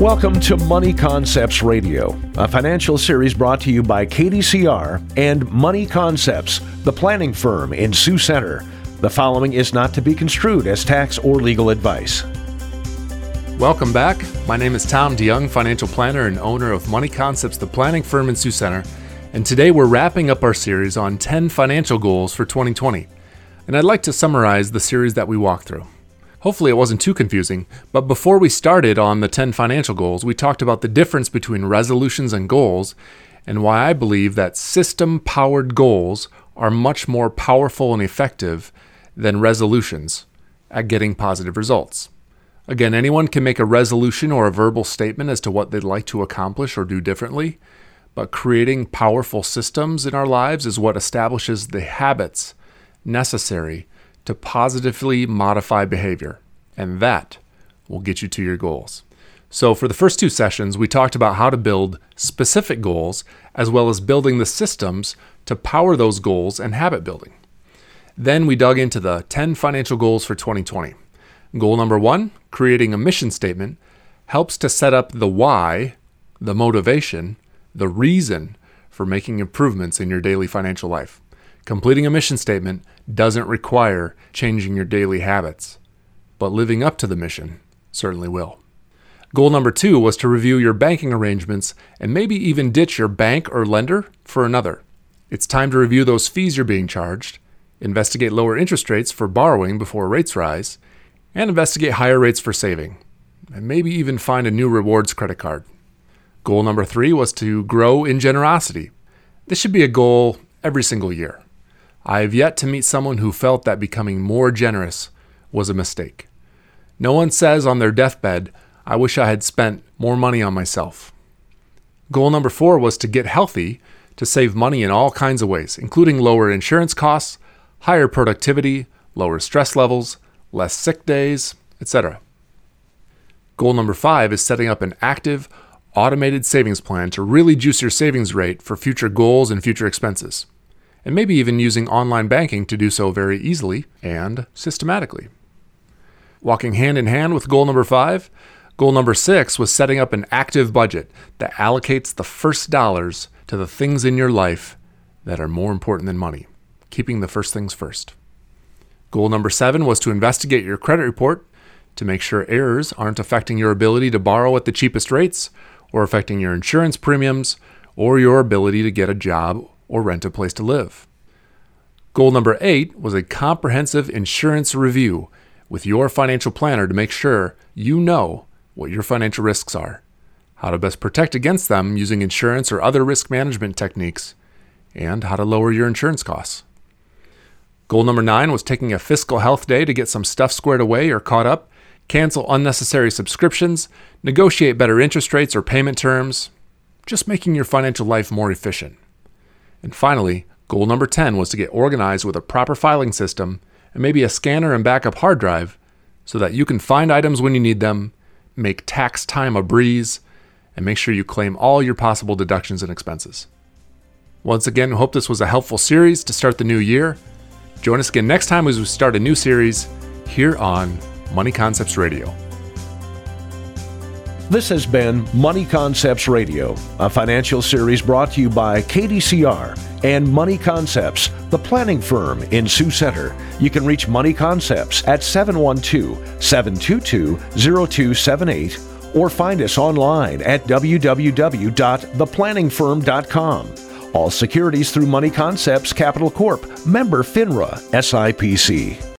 Welcome to Money Concepts Radio, a financial series brought to you by KDCR and Money Concepts, the planning firm in Sioux Center. The following is not to be construed as tax or legal advice. Welcome back. My name is Tom DeYoung, financial planner and owner of Money Concepts, the planning firm in Sioux Center. And today we're wrapping up our series on 10 financial goals for 2020. And I'd like to summarize the series that we walked through. Hopefully it wasn't too confusing, but before we started on the 10 financial goals, we talked about the difference between resolutions and goals, and why I believe that system-powered goals are much more powerful and effective than resolutions at getting positive results. Again, anyone can make a resolution or a verbal statement as to what they'd like to accomplish or do differently, but creating powerful systems in our lives is what establishes the habits necessary to positively modify behavior, and that will get you to your goals. So for the first two sessions, we talked about how to build specific goals, as well as building the systems to power those goals and habit building. Then we dug into the 10 financial goals for 2020. Goal number 1, creating a mission statement, helps to set up the why, the motivation, the reason for making improvements in your daily financial life. Completing a mission statement doesn't require changing your daily habits, but living up to the mission certainly will. Goal number 2 was to review your banking arrangements and maybe even ditch your bank or lender for another. It's time to review those fees you're being charged, investigate lower interest rates for borrowing before rates rise, and investigate higher rates for saving, and maybe even find a new rewards credit card. Goal number 3 was to grow in generosity. This should be a goal every single year. I have yet to meet someone who felt that becoming more generous was a mistake. No one says on their deathbed, I wish I had spent more money on myself. Goal number 4 was to get healthy, to save money in all kinds of ways, including lower insurance costs, higher productivity, lower stress levels, less sick days, etc. Goal number 5 is setting up an active, automated savings plan to really juice your savings rate for future goals and future expenses, and maybe even using online banking to do so very easily and systematically. Walking hand in hand with goal number 5, goal number 6 was setting up an active budget that allocates the first dollars to the things in your life that are more important than money, keeping the first things first. Goal number 7 was to investigate your credit report to make sure errors aren't affecting your ability to borrow at the cheapest rates or affecting your insurance premiums or your ability to get a job or rent a place to live. Goal number 8 was a comprehensive insurance review with your financial planner to make sure you know what your financial risks are, how to best protect against them using insurance or other risk management techniques, and how to lower your insurance costs. Goal number 9 was taking a fiscal health day to get some stuff squared away or caught up, cancel unnecessary subscriptions, negotiate better interest rates or payment terms, just making your financial life more efficient. And finally, goal number 10 was to get organized with a proper filing system and maybe a scanner and backup hard drive so that you can find items when you need them, make tax time a breeze, and make sure you claim all your possible deductions and expenses. Once again, hope this was a helpful series to start the new year. Join us again next time as we start a new series here on Money Concepts Radio. This has been Money Concepts Radio, a financial series brought to you by KDCR and Money Concepts, the planning firm in Sioux Center. You can reach Money Concepts at 712-722-0278 or find us online at www.theplanningfirm.com. All securities through Money Concepts Capital Corp, member FINRA, SIPC.